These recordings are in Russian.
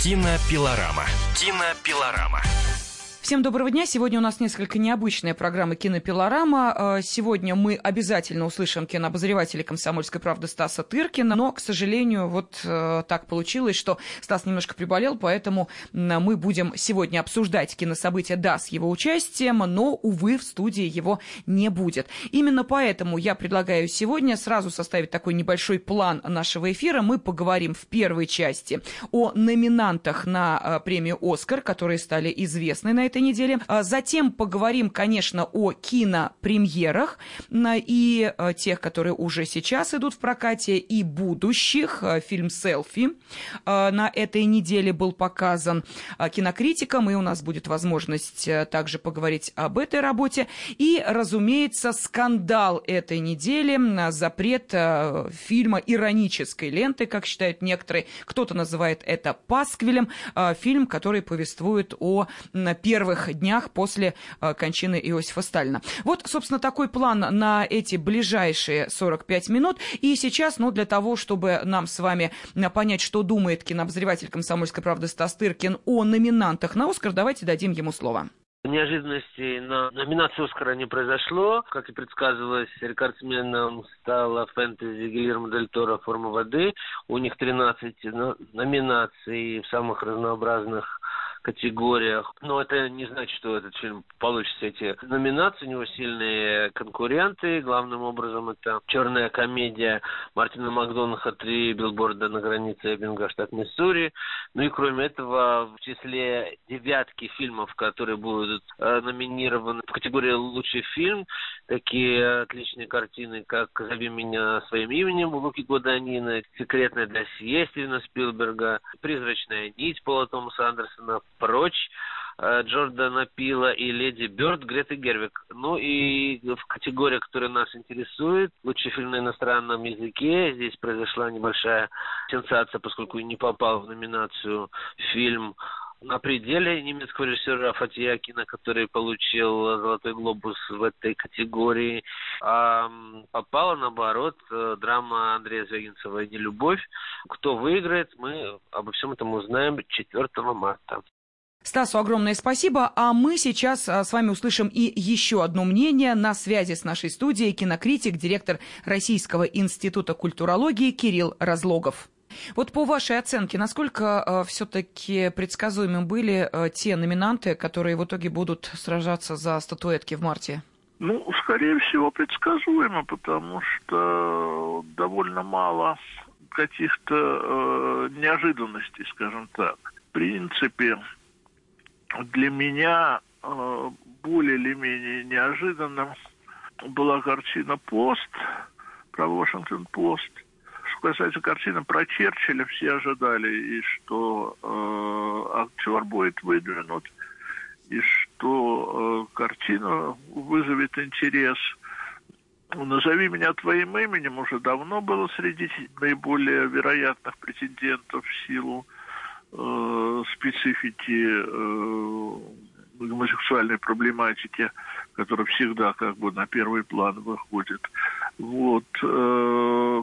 Кинопилорама. Кинопилорама. Всем доброго дня. Сегодня у нас несколько необычная программа «Кинопилорама». Сегодня мы обязательно услышим кинообозревателя «Комсомольской правды» Стаса Тыркина. Но, к сожалению, вот так получилось, что Стас немножко приболел, поэтому мы будем сегодня обсуждать кинособытия, да, с его участием, но, увы, в студии его не будет. Именно поэтому я предлагаю сегодня сразу составить такой небольшой план нашего эфира. Мы поговорим в первой части о номинантах на премию «Оскар», которые стали известны на этой неделе. Затем поговорим, конечно, о кинопремьерах и тех, которые уже сейчас идут в прокате, и будущих. Фильм «Селфи» на этой неделе был показан кинокритикам, и у нас будет возможность также поговорить об этой работе. И, разумеется, скандал этой недели, запрет фильма иронической ленты, как считают некоторые. Кто-то называет это пасквилем. Фильм, который повествует о первых днях после кончины Иосифа Сталина. Вот, собственно, такой план на эти ближайшие 45 минут. И сейчас, для того, чтобы нам с вами понять, что думает кинообозреватель «Комсомольской правды» Стас Тыркин о номинантах на «Оскар», давайте дадим ему слово. Неожиданностей на номинацию «Оскара» не произошло. Как и предсказывалось, рекордсменом стала фэнтези Гильермо Дель Торо «Форма воды». У них 13 номинаций в самых разнообразных категориях. Но это не значит, что этот фильм получит эти номинации. У него сильные конкуренты. Главным образом это черная комедия Мартина Макдонага «Три билборда на границе Эббинга», штат Миссури. Ну и кроме этого, в числе девятки фильмов, которые будут номинированы в категории «Лучший фильм», такие отличные картины, как «Зови меня своим именем» Луки Гуданина, «Секретная досье» Стивена Спилберга, «Призрачная нить» Пола Томаса Андерсона, «Прочь» Джордана Пила и «Леди Бёрд» Греты Гервиг. Ну и в категории, которая нас интересует, «Лучший фильм на иностранном языке», здесь произошла небольшая сенсация, поскольку не попал в номинацию фильм «На пределе» немецкого режиссера Фатьякина, который получил «Золотой глобус» в этой категории. А попала, наоборот, драма Андрея Звягинцева и «Любовь». Кто выиграет, мы обо всем этом узнаем 4 марта. Стасу огромное спасибо, а мы сейчас с вами услышим и еще одно мнение. На связи с нашей студией кинокритик, директор Российского института культурологии Кирилл Разлогов. Вот по вашей оценке, насколько все-таки предсказуемы были те номинанты, которые в итоге будут сражаться за статуэтки в марте? Скорее всего, предсказуемо, потому что довольно мало каких-то неожиданностей, скажем так. В принципе, для меня более или менее неожиданным была картина «Пост», про Вашингтон-Пост. Что касается картины про Черчилля, все ожидали, и что актер будет выдвинут, и что картина вызовет интерес. «Назови меня твоим именем» уже давно было среди наиболее вероятных претендентов в силу специфики гомосексуальной проблематики, которая всегда на первый план выходит.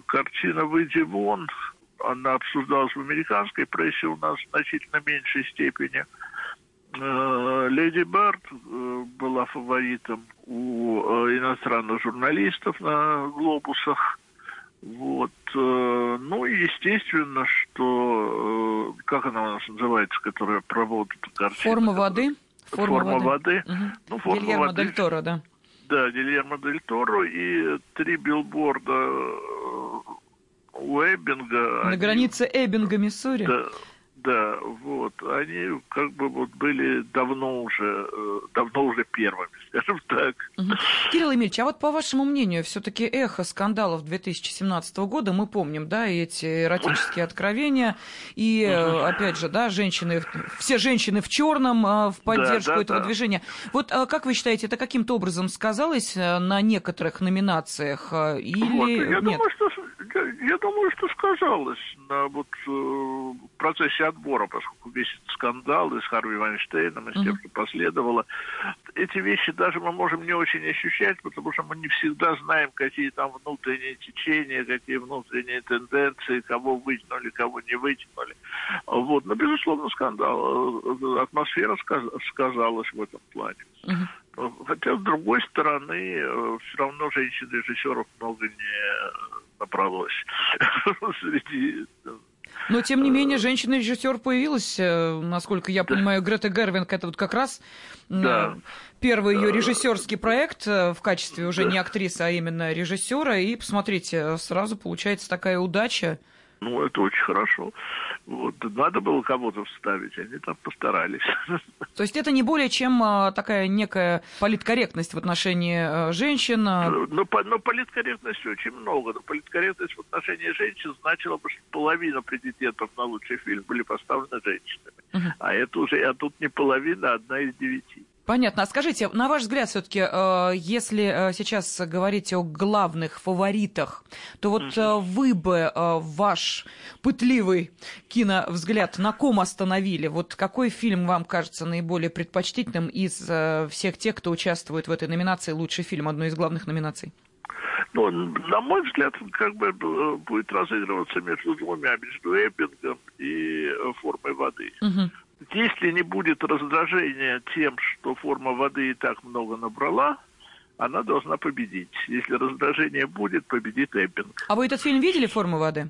Картина «Выйди вон», она обсуждалась в американской прессе, у нас в значительно меньшей степени. «Леди Бёрд» была фаворитом у иностранных журналистов на «Глобусах». Естественно, что... Как она у нас называется, которая проводит картину? «Форма воды». «Форма воды». Угу. «Форма воды». Гильермо Дель Торо, да. Да, Гильермо Дель Торо и «Три билборда у Эббинга». На границе Эббинга, Миссури. Да, они были давно уже первыми, скажем так. Угу. Кирилл Емельевич, а по вашему мнению, все-таки эхо скандалов 2017 года, мы помним, да, эти эротические откровения, и, опять же, да, женщины, все женщины в черном в поддержку этого движения. Как вы считаете, это каким-то образом сказалось на некоторых номинациях или я нет? Думаю, что Я думаю, что сказалось на процессе отбора, поскольку весь этот скандал и с Харви Вайнштейном, и с тем, что последовало. Эти вещи даже мы можем не очень ощущать, потому что мы не всегда знаем, какие там внутренние течения, какие внутренние тенденции, кого вытянули, кого не вытянули. Но, безусловно, скандал, атмосфера сказалась в этом плане. Хотя, с другой стороны, все равно женщин-режиссеров много не набралось среди... Но, тем не менее, женщина-режиссер появилась, насколько я понимаю, Грета Гервиг, это вот как раз первый ее режиссерский проект в качестве уже не актрисы, а именно режиссера. И, посмотрите, сразу получается такая удача. Ну, это очень хорошо. Надо было кого-то вставить, они там постарались. То есть это не более чем такая некая политкорректность в отношении женщин? Но политкорректности очень много. Но политкорректность в отношении женщин значила бы, что половина претендентов на лучший фильм были поставлены женщинами. А это уже, а тут не половина, а 1 из 9. Понятно. А скажите, на ваш взгляд, все-таки, если сейчас говорить о главных фаворитах, то вот вы бы ваш пытливый киновзгляд на ком остановили? Вот какой фильм вам кажется наиболее предпочтительным из всех тех, кто участвует в этой номинации «Лучший фильм», одной из главных номинаций? Ну, на мой взгляд, будет разыгрываться между двумя, между «Эббингом» и «Формой воды». Если не будет раздражения тем, что «Форма воды» и так много набрала, она должна победить. Если раздражение будет, победит Эббинг. А вы этот фильм видели, «Форму воды»?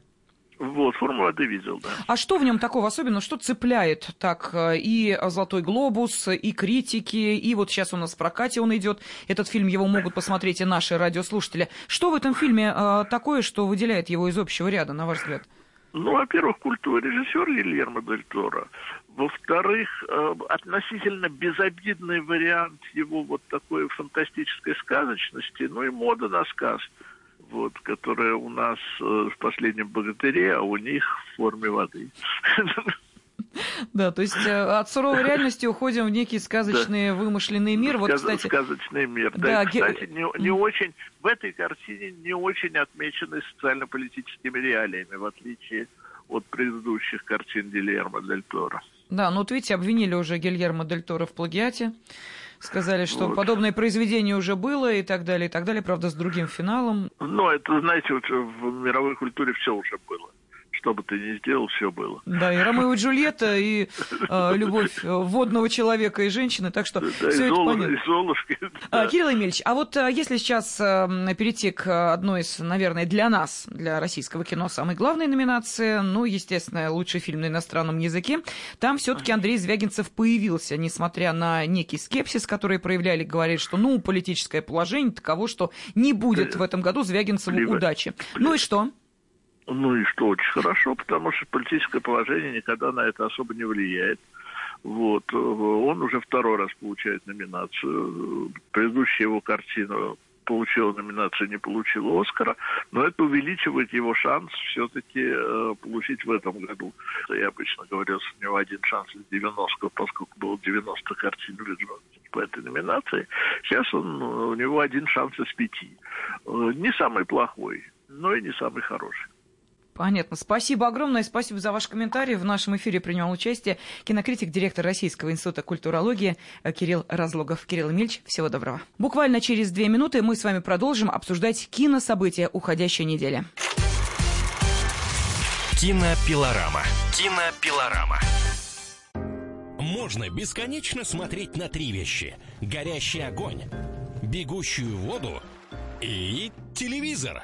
«Форму воды» видел, да. А что в нем такого особенного, что цепляет так и «Золотой глобус», и критики, и вот сейчас у нас в прокате он идет, этот фильм, его могут посмотреть и наши радиослушатели. Что в этом фильме такое, что выделяет его из общего ряда, на ваш взгляд? Ну, во-первых, культовый режиссер Гильермо Дель Торо. Во-вторых, относительно безобидный вариант его такой фантастической сказочности, и мода на сказ, которая у нас в «Последнем богатыре», а у них в «Форме воды». Да, то есть от суровой реальности уходим в некий сказочный, вымышленный мир. Сказочный мир, да. Кстати, не очень в этой картине не очень отмечены социально-политическими реалиями, в отличие от предыдущих картин Гильермо Дель Торо. Да, но видите, обвинили уже Гильермо Дель Торо в плагиате. Сказали, что подобное произведение уже было и так далее, правда, с другим финалом. Ну, это, знаете, в мировой культуре все уже было. Что бы ты ни сделал, все было. Да, и Ромео и Джульетта, и любовь водного человека и женщины, так что да, все это понятно. И Золушки. Да. Кирилл Емельевич, а если сейчас перейти к одной из, наверное, для нас, для российского кино, самой главной номинации, естественно, лучший фильм на иностранном языке, там все-таки Андрей Звягинцев появился, несмотря на некий скепсис, который проявляли, говорили, что, политическое положение таково, что не будет в этом году Звягинцеву удачи. Ну и что? Ну и что, очень хорошо, потому что политическое положение никогда на это особо не влияет. Он уже 2-й раз получает номинацию. Предыдущая его картина получила номинацию, не получила «Оскара», но это увеличивает его шанс все-таки получить в этом году. Я обычно говорил, что у него 1 шанс из 90, поскольку было 90 картин по этой номинации. Сейчас у него 1 шанс из 5. Не самый плохой, но и не самый хороший. Понятно. Спасибо огромное. Спасибо за ваш комментарий. В нашем эфире принимал участие кинокритик, директор Российского института культурологии Кирилл Разлогов. Кирилл Емельевич, всего доброго. Буквально через 2 минуты мы с вами продолжим обсуждать кинособытия уходящей недели. Кинопилорама. Кинопилорама. Можно бесконечно смотреть на 3 вещи. Горящий огонь, бегущую воду и телевизор.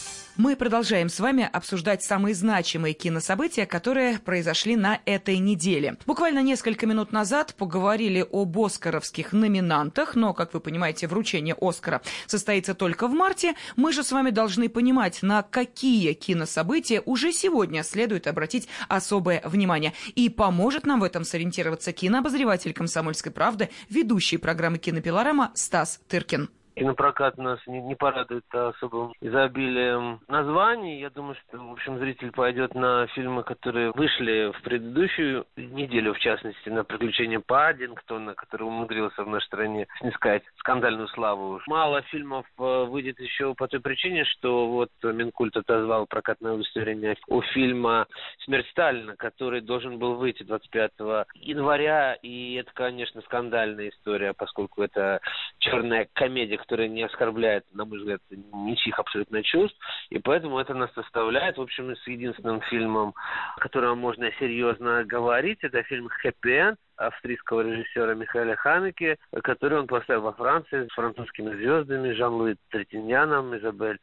Мы продолжаем с вами обсуждать самые значимые кинособытия, которые произошли на этой неделе. Буквально несколько минут назад поговорили об оскаровских номинантах, но, как вы понимаете, вручение Оскара состоится только в марте. Мы же с вами должны понимать, на какие кинособытия уже сегодня следует обратить особое внимание. И поможет нам в этом сориентироваться кинообозреватель «Комсомольской правды», ведущий программы «Кинопилорама» Стас Тыркин. Кинопрокат нас не порадует особым изобилием названий. Я думаю, что, в общем, зритель пойдет на фильмы, которые вышли в предыдущую неделю, в частности, на «Приключения Паддингтона», который умудрился в нашей стране снискать скандальную славу. Мало фильмов выйдет еще по той причине, что вот Минкульт отозвал прокатное удостоверение у фильма «Смерть Сталина», который должен был выйти 25 января. И это, конечно, скандальная история, поскольку это черная комедия, которая не оскорбляет, на мой взгляд, ничьих абсолютно чувств, и поэтому это нас составляет, в общем, с единственным фильмом, о котором можно серьезно говорить, это фильм «Хэппи-энд» австрийского режиссера Михаэля Ханеке, который он поставил во Франции с французскими звездами, Жан-Луи Третиньяном, Изабель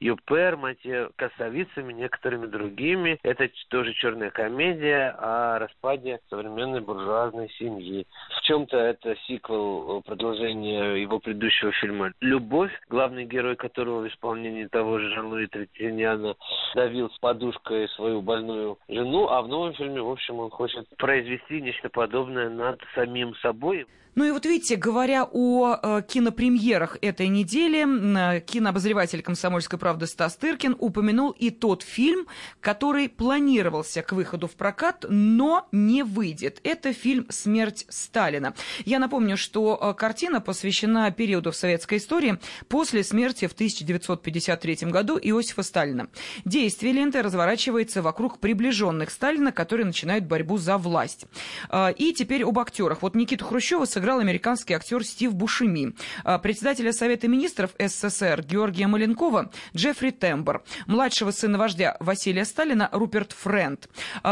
Юпер, Матье Кассовицами, некоторыми другими. Это тоже черная комедия о распаде современной буржуазной семьи. В чем-то это сиквел, продолжение его предыдущего фильма «Любовь», главный герой которого в исполнении того же Жан-Луи Третиньяна давил с подушкой свою больную жену, а в новом фильме, в общем, он хочет произвести нечто подобное над самим собой. Ну и вот видите, говоря о кинопремьерах этой недели, кинообозреватель «Комсомольской правды» Стас Тыркин упомянул и тот фильм, который планировался к выходу в прокат, но не выйдет. Это фильм «Смерть Сталина». Я напомню, что картина посвящена периоду в советской истории после смерти в 1953 году Иосифа Сталина. Действие ленты разворачивается вокруг приближенных Сталина, которые начинают борьбу за власть. И теперь об актерах. Вот Никиту Хрущева сыграл американский актер Стив Бушеми, председателя Совета министров СССР Георгия Маленкова Джеффри Тембер, младшего сына вождя Василия Сталина Руперт Фрэнд.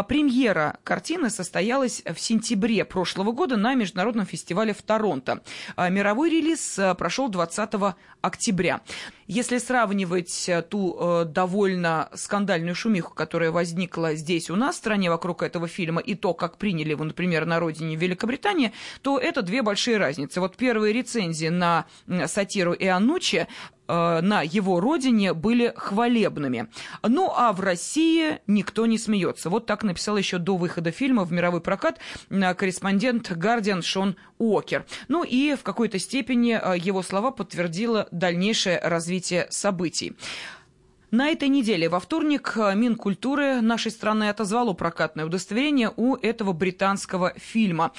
Премьера картины состоялась в сентябре прошлого года на международном фестивале в Торонто. Мировой релиз прошел 20 октября. Если сравнивать ту довольно скандальную шумиху, которая возникла здесь у нас, в стране, вокруг этого фильма, и то, как приняли его, например, на родине Великобритании, то это две большие разницы. Вот первые рецензии на сатиру Ианнуччи на его родине были хвалебными. Ну, а в России никто не смеется. Вот так написал еще до выхода фильма в мировой прокат корреспондент Guardian Шон Уокер. Ну и в какой-то степени его слова подтвердило дальнейшее развитие событий. На этой неделе во вторник Минкультуры нашей страны отозвало прокатное удостоверение у этого британского фильма.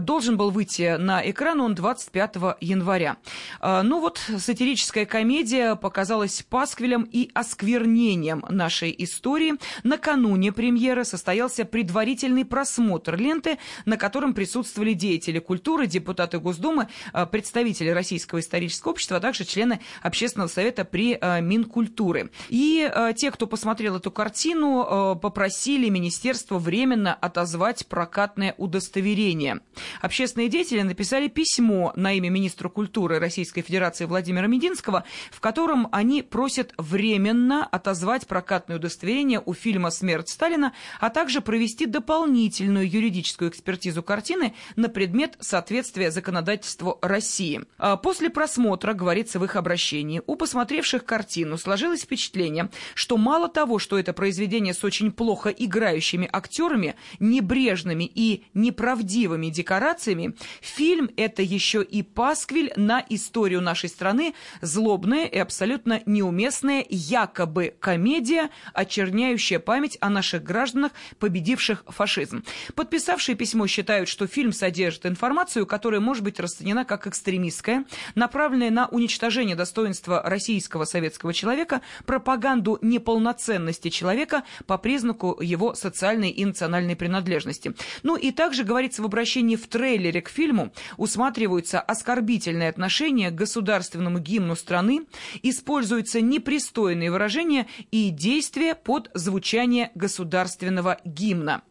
Должен был выйти на экран он 25 января. Ну вот, сатирическая комедия показалась пасквилем и осквернением нашей истории. Накануне премьеры состоялся предварительный просмотр ленты, на котором присутствовали деятели культуры, депутаты Госдумы, представители Российского исторического общества, а также члены Общественного совета при Минкультуры. И те, кто посмотрел эту картину, попросили министерство временно отозвать прокатное удостоверение. Общественные деятели написали письмо на имя министра культуры Российской Федерации Владимира Мединского, в котором они просят временно отозвать прокатное удостоверение у фильма «Смерть Сталина», а также провести дополнительную юридическую экспертизу картины на предмет соответствия законодательству России. После просмотра, говорится в их обращении, у посмотревших картину сложилось впечатление, что мало того, что это произведение с очень плохо играющими актерами, небрежными и неправдивыми декорациями, фильм — это еще и пасквиль на историю нашей страны, злобная и абсолютно неуместная якобы комедия, очерняющая память о наших гражданах, победивших фашизм. Подписавшие письмо считают, что фильм содержит информацию, которая может быть расценена как экстремистская, направленная на уничтожение достоинства российского советского человека, пропаганду неполноценности человека по признаку его социальной и национальной принадлежности. Ну и также, говорится в обращении, в трейлере к фильму усматриваются оскорбительные отношения к государственному гимну страны, используются непристойные выражения и действия под звучание государственного гимна.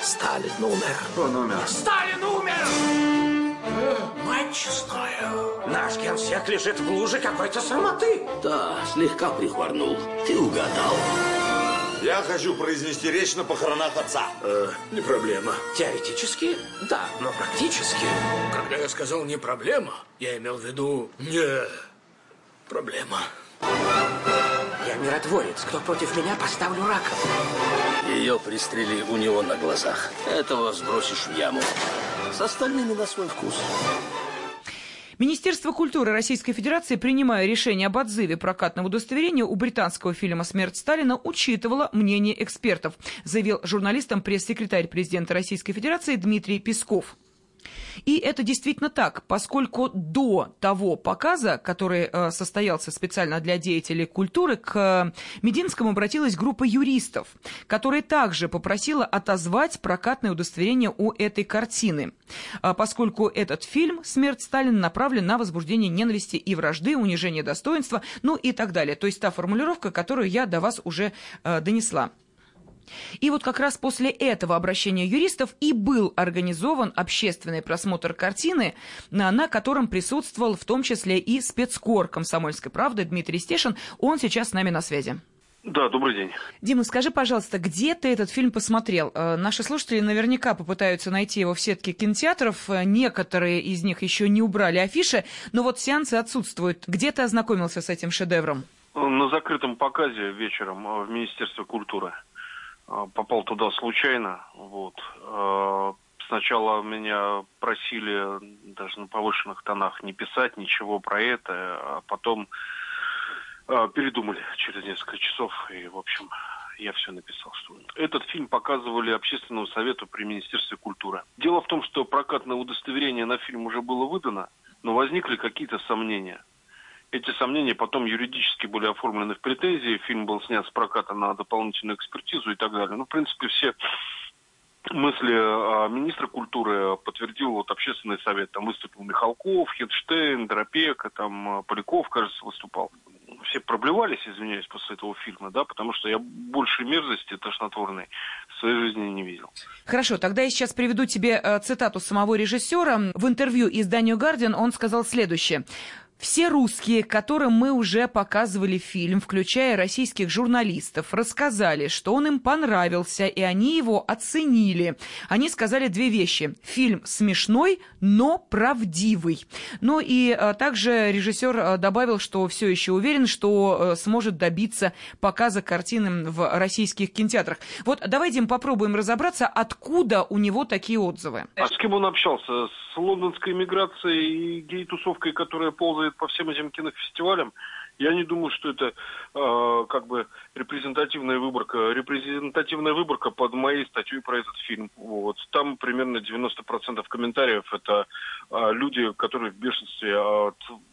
Сталин умер. Он умер. Сталин умер! Мачистую. Наш генсек лежит в луже какой-то срамоты. Да, слегка прихворнул. Ты угадал. Я хочу произнести речь на похоронах отца. Не проблема. Теоретически, да, но практически. Когда я сказал «не проблема», я имел в виду «не проблема». Я миротворец. Кто против меня, поставлю раком. Ее пристрели у него на глазах. Этого сбросишь в яму. С остальными на свой вкус. Министерство культуры Российской Федерации, принимая решение об отзыве прокатного удостоверения у британского фильма «Смерть Сталина», учитывало мнение экспертов, заявил журналистам пресс-секретарь президента Российской Федерации Дмитрий Песков. И это действительно так, поскольку до того показа, который состоялся специально для деятелей культуры, к Мединскому обратилась группа юристов, которая также попросила отозвать прокатное удостоверение у этой картины, поскольку этот фильм «Смерть Сталина» направлен на возбуждение ненависти и вражды, унижение достоинства, ну и так далее. То есть та формулировка, которую я до вас уже донесла. И вот как раз после этого обращения юристов и был организован общественный просмотр картины, на котором присутствовал в том числе и спецкор «Комсомольской правды» Дмитрий Стешин. Он сейчас с нами на связи. Да, добрый день. Дима, скажи, пожалуйста, где ты этот фильм посмотрел? Наши слушатели наверняка попытаются найти его в сетке кинотеатров. Некоторые из них еще не убрали афиши, но вот сеансы отсутствуют. Где ты ознакомился с этим шедевром? На закрытом показе вечером в Министерстве культуры. Попал туда случайно, вот. Сначала меня просили даже на повышенных тонах не писать ничего про это, а потом передумали через несколько часов, и, в общем, я все написал, что этот фильм показывали общественному совету при Министерстве культуры. Дело в том, что прокатное удостоверение на фильм уже было выдано, но возникли какие-то сомнения. Эти сомнения потом юридически были оформлены в претензии, фильм был снят с проката на дополнительную экспертизу и так далее. Ну, в принципе, все мысли министра культуры подтвердил вот общественный совет. Там выступил Михалков, Хинштейн, Дропека, там Поляков, кажется, выступал. Все проблевались, извиняюсь, после этого фильма, да, потому что я больше мерзости тошнотворной в своей жизни не видел. Хорошо, тогда я сейчас приведу тебе цитату самого режиссера. В интервью изданию Guardian он сказал следующее. Все русские, которым мы уже показывали фильм, включая российских журналистов, рассказали, что он им понравился, и они его оценили. Они сказали две вещи. Фильм смешной, но правдивый. Ну и также режиссер добавил, что все еще уверен, что сможет добиться показа картины в российских кинотеатрах. Вот давай, Дим, попробуем разобраться, откуда у него такие отзывы. А с кем он общался? С лондонской эмиграцией и гей-тусовкой, которая ползает по всем этим кинофестивалям. Я не думаю, что это репрезентативная выборка. Репрезентативная выборка под моей статьей про этот фильм. Вот. Там примерно 90% комментариев это люди, которые в бешенстве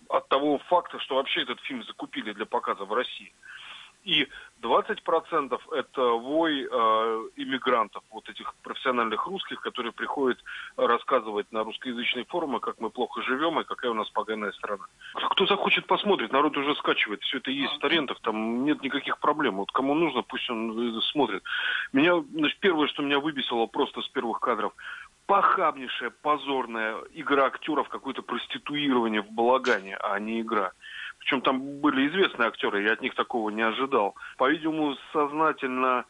от того факта, что вообще этот фильм закупили для показа в России. И 20% это вой иммигрантов, вот этих профессиональных русских, которые приходят рассказывать на русскоязычные форумы, как мы плохо живем и какая у нас поганая страна. Кто захочет посмотреть, народ уже скачивает, все это есть с торрентов, там нет никаких проблем. Вот кому нужно, пусть он смотрит. Меня, значит, первое, что меня выбесило просто с первых кадров, похабнейшая, позорная игра актеров, какое-то проституирование в балагане, а не игра. Причем там были известные актеры, я от них такого не ожидал. По-видимому, сознательно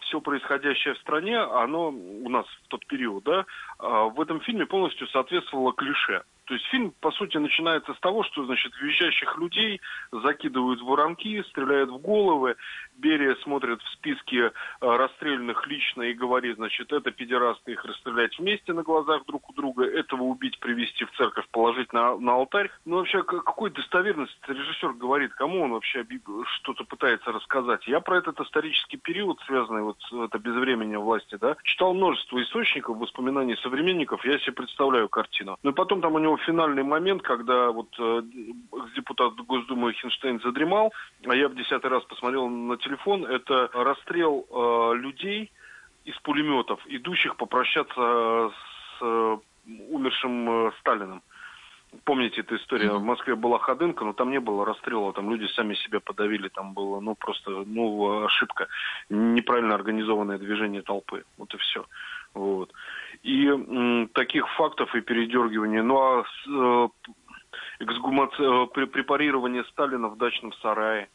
все происходящее в стране, оно у нас в тот период, да, в этом фильме полностью соответствовало клише. То есть фильм, по сути, начинается с того, что, значит, въезжающих людей закидывают в воронки, стреляют в головы. Берия смотрит в списке расстрелянных лично и говорит, значит, это педерасты, их расстрелять вместе на глазах друг у друга, этого убить, привести в церковь, положить на алтарь. Ну, вообще, какой достоверности режиссер говорит, кому он вообще что-то пытается рассказать? Я про этот исторический период, связанный вот с это безвременье власти, да, читал множество источников, воспоминаний современников, я себе представляю картину. Ну, и потом там у него финальный момент, когда вот депутат Госдумы Хинштейн задремал, а я в 10-й раз посмотрел на телефон, это расстрел людей из пулеметов, идущих попрощаться с умершим Сталиным. Помните эту историю? В Москве была Ходынка, но там не было расстрела, там люди сами себя подавили, там было, ну, просто, ну, ошибка, неправильно организованное движение толпы, вот и все. Вот. И и таких фактов и передергиваний. Ну а препарирование Сталина в дачном сарае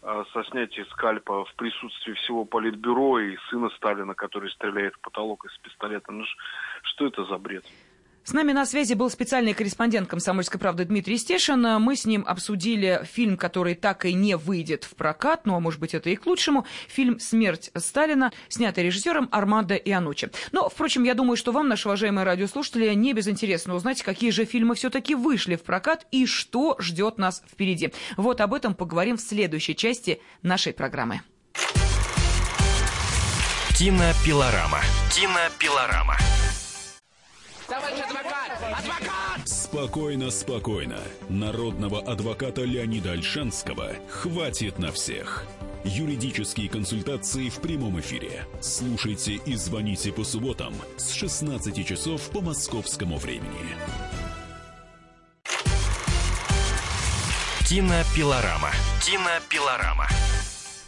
со снятием скальпа в присутствии всего политбюро и сына Сталина, который стреляет в потолок из пистолета. Ну, что это за бред? С нами на связи был специальный корреспондент «Комсомольской правды» Дмитрий Стешин. Мы с ним обсудили фильм, который так и не выйдет в прокат, ну, а может быть, это и к лучшему, фильм «Смерть Сталина», снятый режиссером Армандо Ианнуччи. Но, впрочем, я думаю, что вам, наши уважаемые радиослушатели, не безинтересно узнать, какие же фильмы все-таки вышли в прокат и что ждет нас впереди. Вот об этом поговорим в следующей части нашей программы. Кинопилорама. Кинопилорама. Товарищ адвокат! Адвокат! Спокойно, спокойно. Народного адвоката Леонида Ольшанского хватит на всех. Юридические консультации в прямом эфире. Слушайте и звоните по субботам с 16 часов по московскому времени. Кинопилорама. Кинопилорама.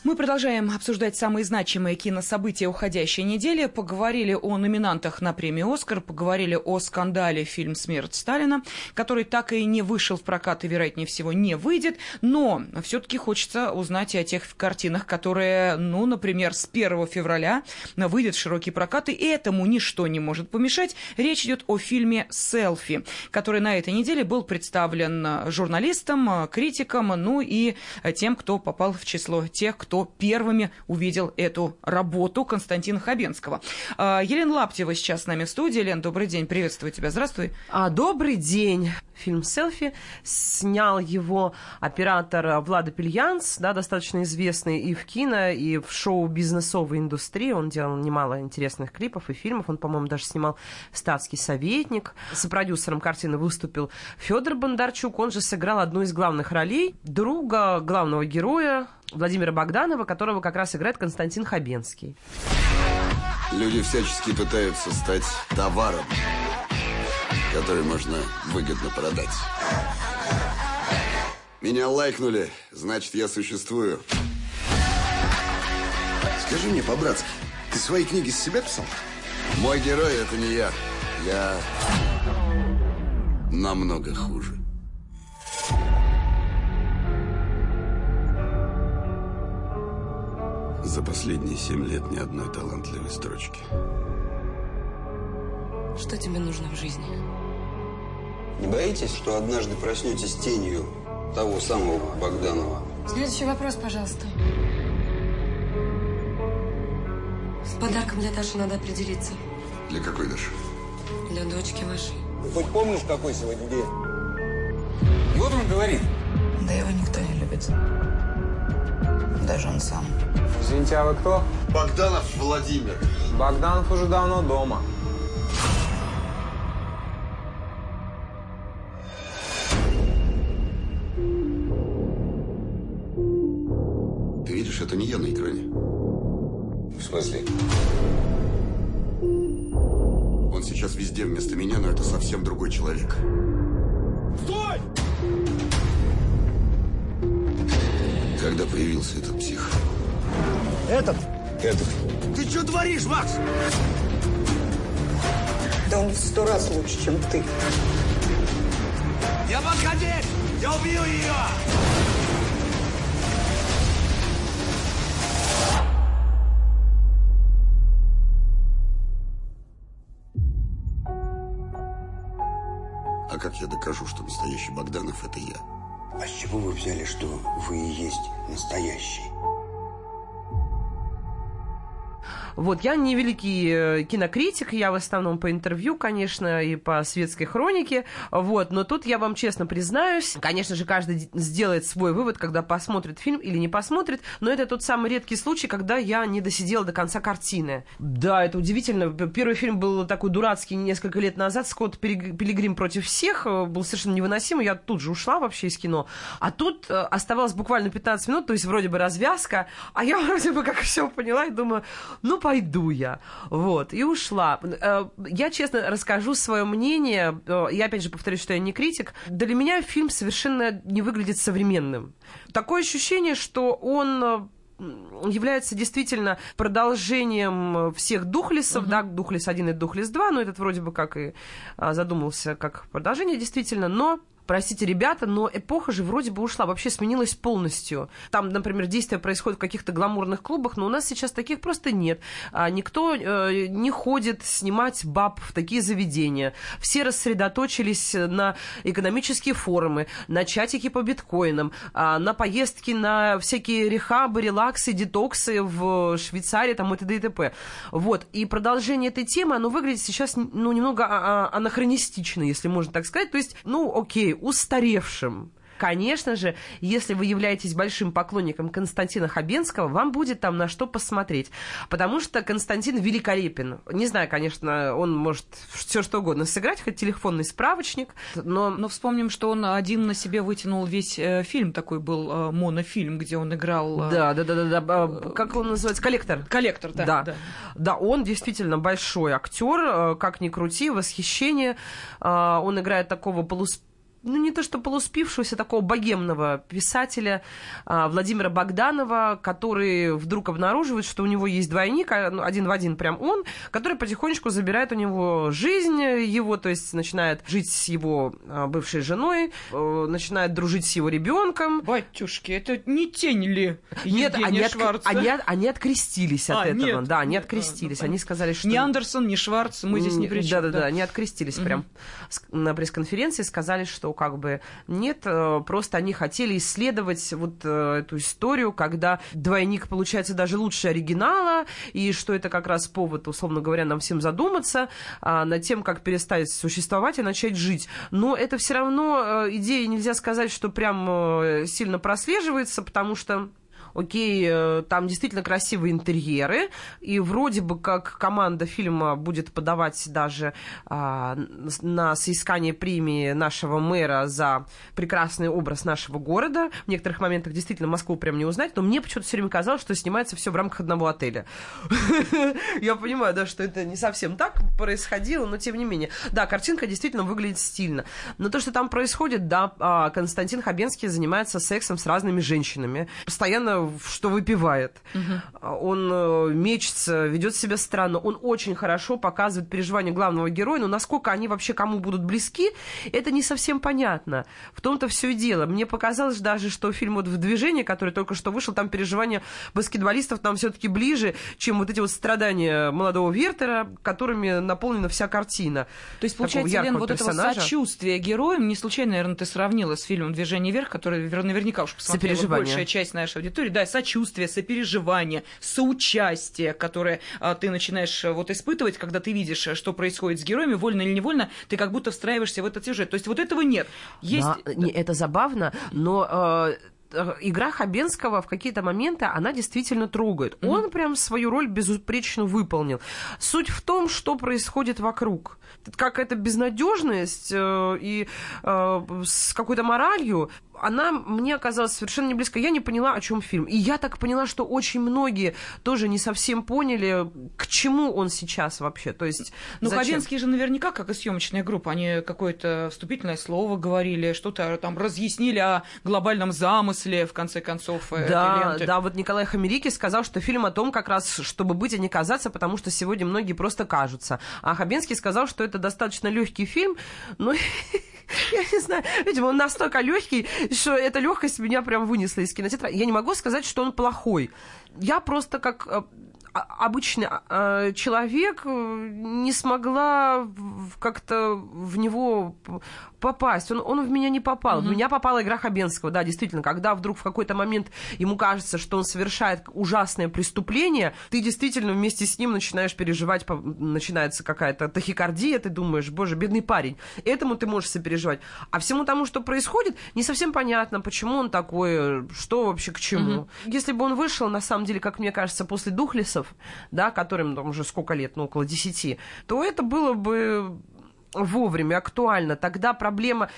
Мы продолжаем обсуждать самые значимые кинособытия уходящей недели. Поговорили о номинантах на премию «Оскар», поговорили о скандале фильм «Смерть Сталина», который так и не вышел в прокат и, вероятнее всего, не выйдет. Но все-таки хочется узнать и о тех картинах, которые, ну, например, с 1 февраля выйдут в широкий прокат, и этому ничто не может помешать. Речь идет о фильме «Селфи», который на этой неделе был представлен журналистам, критикам, ну и тем, кто попал в число тех, кто первыми увидел эту работу Константина Хабенского. Елена Лаптева сейчас с нами в студии. Елена, добрый день, приветствую тебя, здравствуй. Добрый день. Фильм «Селфи», снял его оператор Владо Пельянц, да, достаточно известный и в кино, и в шоу-бизнесовой индустрии. Он делал немало интересных клипов и фильмов. Он, по-моему, даже снимал «Статский советник». Сопродюсером картины выступил Федор Бондарчук. Он же сыграл одну из главных ролей друга главного героя Владимира Богданова, которого как раз играет Константин Хабенский. Люди всячески пытаются стать товаром, который можно выгодно продать. Меня лайкнули, значит, я существую. Скажи мне по-братски, ты свои книги с себя писал? Мой герой – это не я. Я намного хуже. За последние 7 лет ни одной талантливой строчки. Что тебе нужно в жизни? Не боитесь, что однажды проснетесь тенью того самого Богданова? Следующий вопрос, пожалуйста. С подарком для Даши надо определиться. Для какой Даши? Для дочки вашей. Ты хоть помнишь, какой сегодня день? И вот он говорит. Да его никто не любит. Даже он сам. Извините, а вы кто? Богданов Владимир. Богданов уже давно дома. Ты видишь, это не я на экране. В смысле? Он сейчас везде вместо меня, но это совсем другой человек. Стой! Когда появился этот псих? Этот. Ты что творишь, Макс? Да он в 100 раз лучше, чем ты. Я подходи! Я убью ее! А как я докажу, что настоящий Богданов – это я? А с чего вы взяли, что вы и есть настоящий? Вот, я не великий кинокритик, я в основном по интервью, конечно, и по светской хронике, вот, но тут я вам честно признаюсь, конечно же, каждый сделает свой вывод, когда посмотрит фильм или не посмотрит, но это тот самый редкий случай, когда я не досидела до конца картины. Да, это удивительно, первый фильм был такой дурацкий несколько лет назад, Скотт Пилигрим против всех, был совершенно невыносимый, я тут же ушла вообще из кино, а тут оставалось буквально 15 минут, то есть вроде бы развязка, а я вроде бы как все поняла и думаю, ну, пойду я. Вот. И ушла. Я, честно, расскажу свое мнение. Я, опять же, повторюсь, что я не критик. Для меня фильм совершенно не выглядит современным. Такое ощущение, что он является действительно продолжением всех Духless'ов, да, Духless 1 и Духless 2, но этот вроде бы как и задумался как продолжение, действительно, но... Простите, ребята, но эпоха же вроде бы ушла, вообще сменилась полностью. Там, например, действия происходят в каких-то гламурных клубах, но у нас сейчас таких просто нет. Никто не ходит снимать баб в такие заведения. Все рассредоточились на экономические форумы, на чатики по биткоинам, на поездки на всякие рехабы, релаксы, детоксы в Швейцарии там, и т.д. и т.п. Вот. И продолжение этой темы, оно выглядит сейчас ну, немного анахронистично, если можно так сказать. То есть, ну, окей, устаревшим. Конечно же, если вы являетесь большим поклонником Константина Хабенского, вам будет там на что посмотреть. Потому что Константин великолепен. Не знаю, конечно, он может все что угодно сыграть, хоть телефонный справочник, но вспомним, что он один на себе вытянул весь фильм. Такой был монофильм, где он играл... Как он называется? Коллектор. Коллектор, да. Да, да. Да, он действительно большой актер, как ни крути, восхищение. Он играет такого ну, не то что полуспившегося, такого богемного писателя Владимира Богданова, который вдруг обнаруживает, что у него есть двойник, один в один прям он, который потихонечку забирает у него жизнь его, то есть начинает жить с его бывшей женой, начинает дружить с его ребенком. Батюшки, это не тень ли Евгения Шварца? Нет, они открестились от этого. Нет, да, они открестились. Они сказали, что... Ни Андерсон, ни Шварц, мы здесь ни при чем. Да-да-да, они открестились прям на пресс-конференции, сказали, что как бы нет, просто они хотели исследовать вот эту историю, когда двойник получается даже лучше оригинала, и что это как раз повод, условно говоря, нам всем задуматься над тем, как перестать существовать и начать жить. Но это все равно идея, нельзя сказать, что прям сильно прослеживается, потому что окей, там действительно красивые интерьеры, и вроде бы как команда фильма будет подавать даже на соискание премии нашего мэра за прекрасный образ нашего города. В некоторых моментах действительно Москву прям не узнать, но мне почему-то все время казалось, что снимается все в рамках одного отеля. Я понимаю, да, что это не совсем так происходило, но тем не менее. Да, картинка действительно выглядит стильно. Но то, что там происходит, да, Константин Хабенский занимается сексом с разными женщинами. Постоянно что выпивает. Он мечется, ведет себя странно. Он очень хорошо показывает переживания главного героя, но насколько они вообще кому будут близки, это не совсем понятно. В том-то все и дело. Мне показалось даже, что фильм вот «В движении», который только что вышел, там переживания баскетболистов нам все-таки ближе, чем вот эти вот страдания молодого Вертера, которыми наполнена вся картина. То есть, получается, Лен, вот персонажа. Этого сочувствия героям, не случайно, наверное, ты сравнила с фильмом «Движение вверх», который наверняка уж посмотрела большая часть нашей аудитории. Да, сочувствие, сопереживание, соучастие, которое ты начинаешь вот испытывать, когда ты видишь, что происходит с героями, вольно или невольно, ты как будто встраиваешься в этот сюжет. То есть вот этого нет. Есть... Да, не, это забавно, но... Игра Хабенского в какие-то моменты, она действительно трогает. Он прям свою роль безупречно выполнил. Суть в том, что происходит вокруг. Как эта безнадежность и с какой-то моралью, она мне оказалась совершенно не близка. Я не поняла, о чем фильм. И я так поняла, что очень многие тоже не совсем поняли, к чему он сейчас вообще. То есть, ну, Хабенский же наверняка, как и съемочная группа, они какое-то вступительное слово говорили, что-то там разъяснили о глобальном замысле, в конце концов, этой ленты. Да, вот Николай Хамерики сказал, что фильм о том, как раз, чтобы быть, а не казаться, потому что сегодня многие просто кажутся. А Хабенский сказал, что это достаточно легкий фильм, но я не знаю, видимо, он настолько легкий, что эта легкость меня прям вынесла из кинотеатра. Я не могу сказать, что он плохой. Я просто как... обычный человек не смогла как-то в него попасть. Он в меня не попал. В меня попала игра Хабенского, да, действительно. Когда вдруг в какой-то момент ему кажется, что он совершает ужасное преступление, ты действительно вместе с ним начинаешь переживать, начинается какая-то тахикардия, ты думаешь, боже, бедный парень. Этому ты можешь сопереживать. А всему тому, что происходит, не совсем понятно, почему он такой, что вообще к чему. Если бы он вышел, на самом деле, как мне кажется, после Духless'ов, да, которым там уже сколько лет, ну, около 10, то это было бы вовремя, актуально, тогда проблема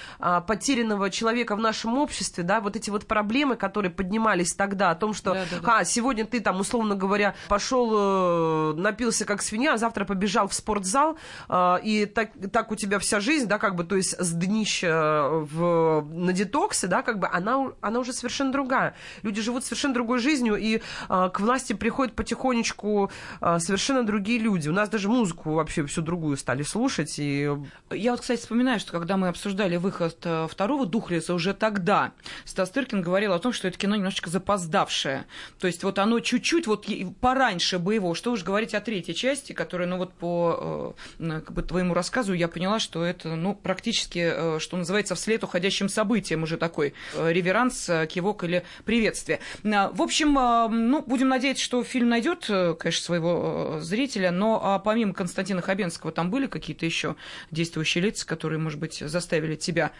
потерянного человека в нашем обществе, да, вот эти вот проблемы, которые поднимались тогда, о том, что сегодня ты там, условно говоря, пошел, напился как свинья, а завтра побежал в спортзал, и так у тебя вся жизнь, да, как бы, то есть с днища на детоксе, да, как бы, она уже совершенно другая. Люди живут совершенно другой жизнью, и к власти приходят потихонечку совершенно другие люди. У нас даже музыку вообще всю другую стали слушать, и... Я вот, кстати, вспоминаю, что когда мы обсуждали выход второго Духless, уже тогда Стас Тыркин говорил о том, что это кино немножечко запоздавшее. То есть вот оно чуть-чуть вот пораньше бы его. Что уж говорить о третьей части, которая, ну вот по как бы, твоему рассказу я поняла, что это, ну, практически, что называется, вслед уходящим событиям уже такой реверанс, кивок или приветствие. В общем, ну, будем надеяться, что фильм найдет, конечно, своего зрителя, но помимо Константина Хабенского там были какие-то еще действующие лица, которые, может быть, заставили тебя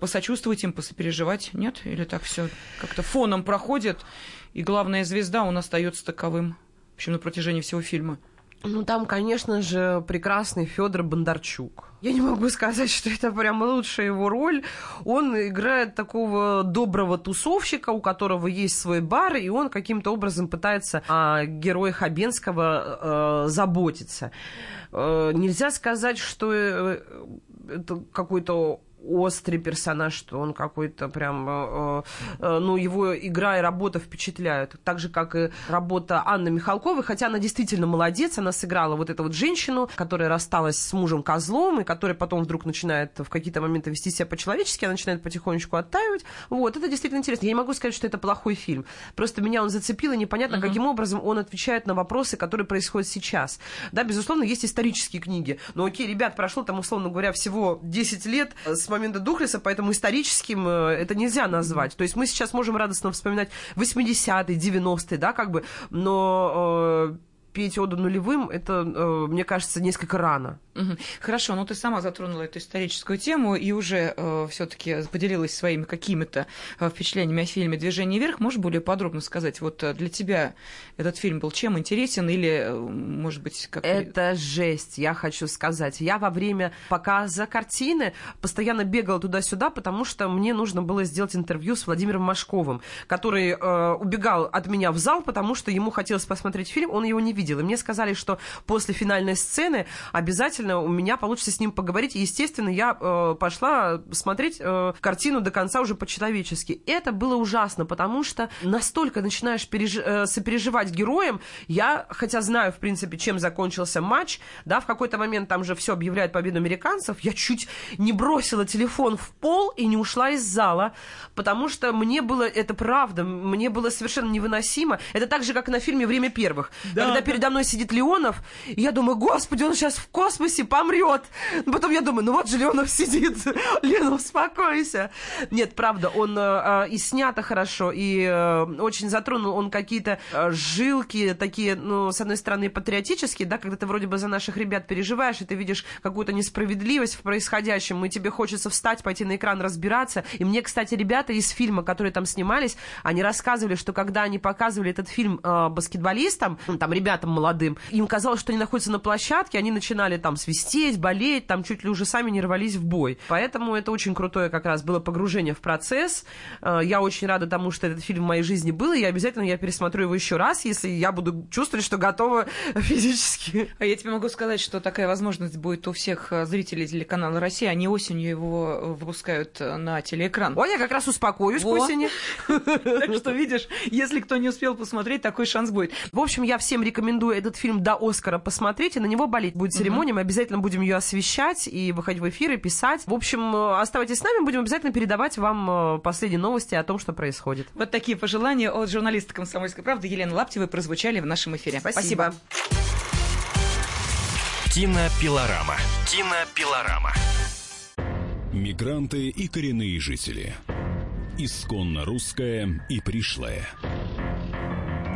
посочувствовать им, посопереживать? Нет? Или так все как-то фоном проходит, и главная звезда, он остается таковым, в общем, на протяжении всего фильма? Ну, там, конечно же, прекрасный Федор Бондарчук. Я не могу сказать, что это прям лучшая его роль. Он играет такого доброго тусовщика, у которого есть свой бар, и он каким-то образом пытается о герое Хабенского заботиться. Нельзя сказать, что это какой-то острый персонаж, что он какой-то прям... ну, его игра и работа впечатляют. Так же, как и работа Анны Михалковой, хотя она действительно молодец, она сыграла вот эту вот женщину, которая рассталась с мужем-козлом, и которая потом вдруг начинает в какие-то моменты вести себя по-человечески, она начинает потихонечку оттаивать. Вот, это действительно интересно. Я не могу сказать, что это плохой фильм. Просто меня он зацепил, и непонятно, каким образом он отвечает на вопросы, которые происходят сейчас. Да, безусловно, есть исторические книги. Но, окей, ребят, прошло там, условно говоря, всего 10 лет с момента Духless, поэтому историческим это нельзя назвать. То есть мы сейчас можем радостно вспоминать 80-е, 90-е, да, как бы, но петь оду нулевым, это, мне кажется, несколько рано. Хорошо, но ты сама затронула эту историческую тему и уже все-таки поделилась своими какими-то впечатлениями о фильме «Движение вверх». Можешь более подробно сказать, вот для тебя этот фильм был чем интересен или, может быть, как... Это жесть, я хочу сказать. Я во время показа картины постоянно бегала туда-сюда, потому что мне нужно было сделать интервью с Владимиром Машковым, который убегал от меня в зал, потому что ему хотелось посмотреть фильм, он его не видел. И мне сказали, что после финальной сцены обязательно у меня получится с ним поговорить. И, естественно, я пошла смотреть картину до конца уже по-человечески. Это было ужасно, потому что настолько начинаешь сопереживать героям. Я, хотя знаю, в принципе, чем закончился матч, да, в какой-то момент там же все объявляют победу американцев, я чуть не бросила телефон в пол и не ушла из зала, потому что мне было, это правда, мне было совершенно невыносимо. Это так же, как и на фильме «Время первых». Да. Когда передо мной сидит Леонов, и я думаю, господи, он сейчас в космосе помрет. Потом я думаю, ну вот же Леонов сидит. Лена, успокойся. Нет, правда, он и снято хорошо, и очень затронул он какие-то жилки такие, ну, с одной стороны, патриотические, да, когда ты вроде бы за наших ребят переживаешь, и ты видишь какую-то несправедливость в происходящем, и тебе хочется встать, пойти на экран разбираться. И мне, кстати, ребята из фильма, которые там снимались, они рассказывали, что когда они показывали этот фильм баскетболистам, там, ребятам молодым, им казалось, что они находятся на площадке, они начинали там свистеть, болеть, там чуть ли уже сами не рвались в бой. Поэтому это очень крутое как раз было погружение в процесс. Я очень рада тому, что этот фильм в моей жизни был, и я обязательно пересмотрю его еще раз, если я буду чувствовать, что готова физически. А я тебе могу сказать, что такая возможность будет у всех зрителей телеканала «Россия». Они осенью его выпускают на телеэкран. Ой, я как раз успокоюсь к осени. Так что, видишь, если кто не успел посмотреть, такой шанс будет. В общем, я всем рекомендую этот фильм до «Оскара» посмотреть, и на него болеть. Будет церемония, обязательно будем ее освещать и выходить в эфир и писать. В общем, оставайтесь с нами, будем обязательно передавать вам последние новости о том, что происходит. Вот такие пожелания от журналиста «Комсомольской правды» Елены Лаптевой прозвучали в нашем эфире. Спасибо. Кинопилорама. Кинопилорама. Мигранты и коренные жители. Исконно русское и пришлое.